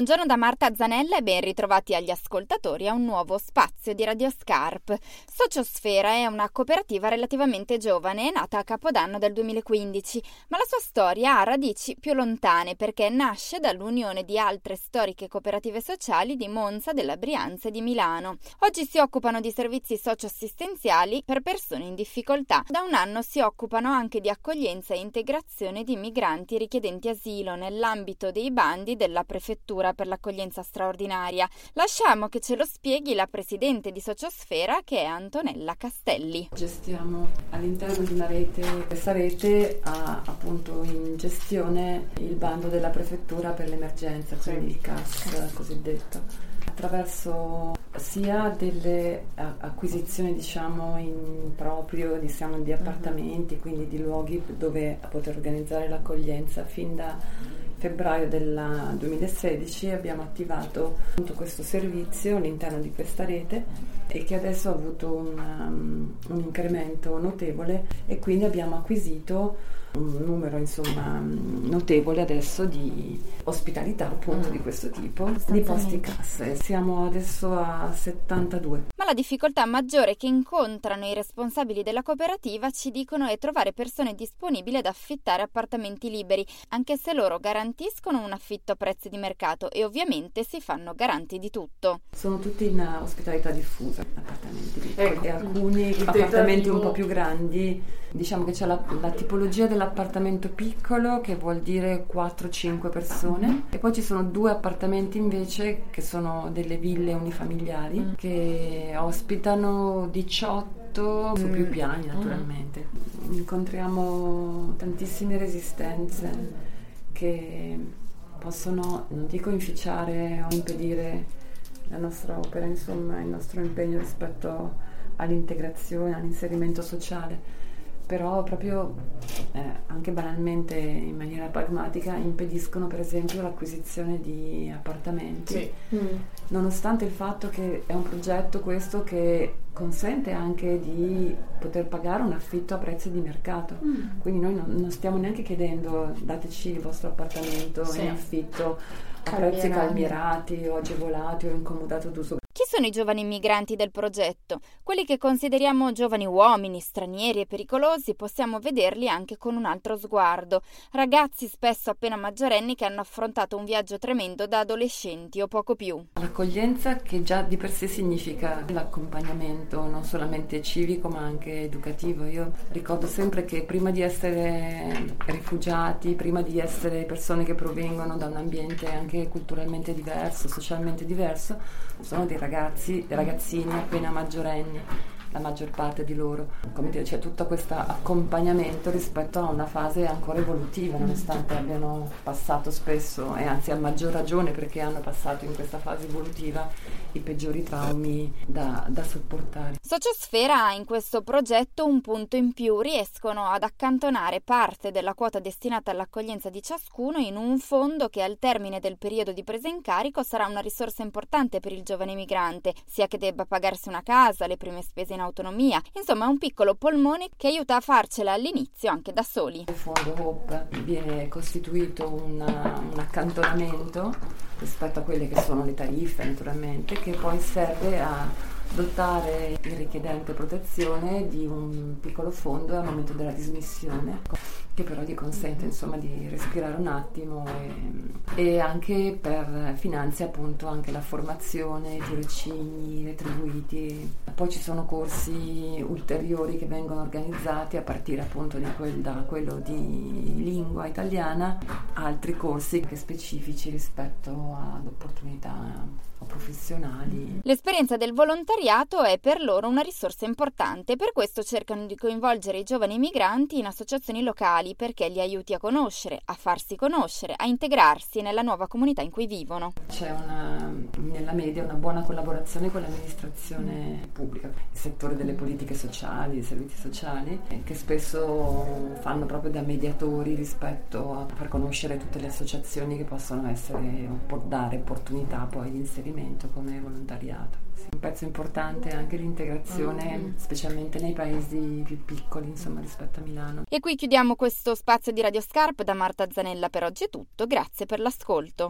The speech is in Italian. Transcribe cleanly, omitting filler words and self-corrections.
Buongiorno da Marta Zanella e ben ritrovati agli ascoltatori a un nuovo spazio di Radio Scarp. Sociosfera è una cooperativa relativamente giovane, nata a Capodanno del 2015, ma la sua storia ha radici più lontane perché nasce dall'unione di altre storiche cooperative sociali di Monza, della Brianza e di Milano. Oggi si occupano di servizi socioassistenziali per persone in difficoltà. Da un anno si occupano anche di accoglienza e integrazione di migranti richiedenti asilo nell'ambito dei bandi della prefettura per l'accoglienza straordinaria. Lasciamo che ce lo spieghi la presidente di Sociosfera, che è Antonella Castelli. Gestiamo all'interno di una rete, questa rete ha appunto in gestione il bando della prefettura per l'emergenza, quindi il CAS cosiddetto, attraverso sia delle acquisizioni in proprio di appartamenti, quindi di luoghi dove poter organizzare l'accoglienza. Fin da febbraio del 2016 abbiamo attivato questo servizio all'interno di questa rete e che adesso ha avuto un incremento notevole, e quindi abbiamo acquisito un numero notevole adesso di ospitalità di questo tipo, di posti CAS. Siamo adesso a 72. Ma la difficoltà maggiore che incontrano i responsabili della cooperativa, ci dicono, è trovare persone disponibili ad affittare appartamenti liberi, anche se loro garantiscono un affitto a prezzi di mercato e ovviamente si fanno garanti di tutto. Sono tutti in ospitalità diffusa, appartamenti liberi, e alcuni appartamenti un po' più grandi. Diciamo che c'è la tipologia dell'appartamento piccolo, che vuol dire 4-5 persone, e poi ci sono due appartamenti invece che sono delle ville unifamiliari che ospitano 18 su più piani, naturalmente. Incontriamo tantissime resistenze che possono, non dico inficiare o impedire la nostra opera, il nostro impegno rispetto all'integrazione, all'inserimento sociale, però proprio anche banalmente, in maniera pragmatica, impediscono per esempio l'acquisizione di appartamenti, nonostante il fatto che è un progetto questo che consente anche di poter pagare un affitto a prezzi di mercato. Quindi noi non stiamo neanche chiedendo dateci il vostro appartamento in affitto a prezzi calmierati o agevolati o incomodato d'uso. Chi sono i giovani migranti del progetto? Quelli che consideriamo giovani uomini, stranieri e pericolosi, possiamo vederli anche con un altro sguardo. Ragazzi spesso appena maggiorenni che hanno affrontato un viaggio tremendo da adolescenti o poco più. L'accoglienza, che già di per sé significa l'accompagnamento, non solamente civico ma anche educativo. Io ricordo sempre che prima di essere rifugiati, prima di essere persone che provengono da un ambiente anche culturalmente diverso, socialmente diverso, sono dei ragazzi, ragazzini appena maggiorenni, la maggior parte di loro. Come dire, c'è tutto questo accompagnamento rispetto a una fase ancora evolutiva, nonostante abbiano passato spesso, e anzi a maggior ragione perché hanno passato in questa fase evolutiva, i peggiori traumi da sopportare. Sociosfera ha in questo progetto un punto in più: riescono ad accantonare parte della quota destinata all'accoglienza di ciascuno in un fondo che al termine del periodo di presa in carico sarà una risorsa importante per il giovane migrante, sia che debba pagarsi una casa, le prime spese in autonomia, insomma è un piccolo polmone che aiuta a farcela all'inizio anche da soli. Il fondo Hope viene costituito un accantonamento rispetto a quelle che sono le tariffe, naturalmente, che poi serve a dotare il richiedente protezione di un piccolo fondo al momento della dismissione, che però gli consente di respirare un attimo, e anche per finanzia appunto anche la formazione, tirocini retribuiti. Poi ci sono corsi ulteriori che vengono organizzati a partire appunto da quello di lingua italiana, altri corsi che specifici rispetto ad opportunità professionali. L'esperienza del volontariato è per loro una risorsa importante, per questo cercano di coinvolgere i giovani migranti in associazioni locali perché li aiuti a conoscere, a farsi conoscere, a integrarsi nella nuova comunità in cui vivono. C'è nella media una buona collaborazione con l'amministrazione pubblica, il settore delle politiche sociali, dei servizi sociali, che spesso fanno proprio da mediatori rispetto a far conoscere tutte le associazioni che possono essere, dare opportunità poi di inserire come volontariato. Un pezzo importante è anche l'integrazione, specialmente nei paesi più piccoli, rispetto a Milano. E qui chiudiamo questo spazio di Radio Scarp. Da Marta Zanella per oggi è tutto, grazie per l'ascolto.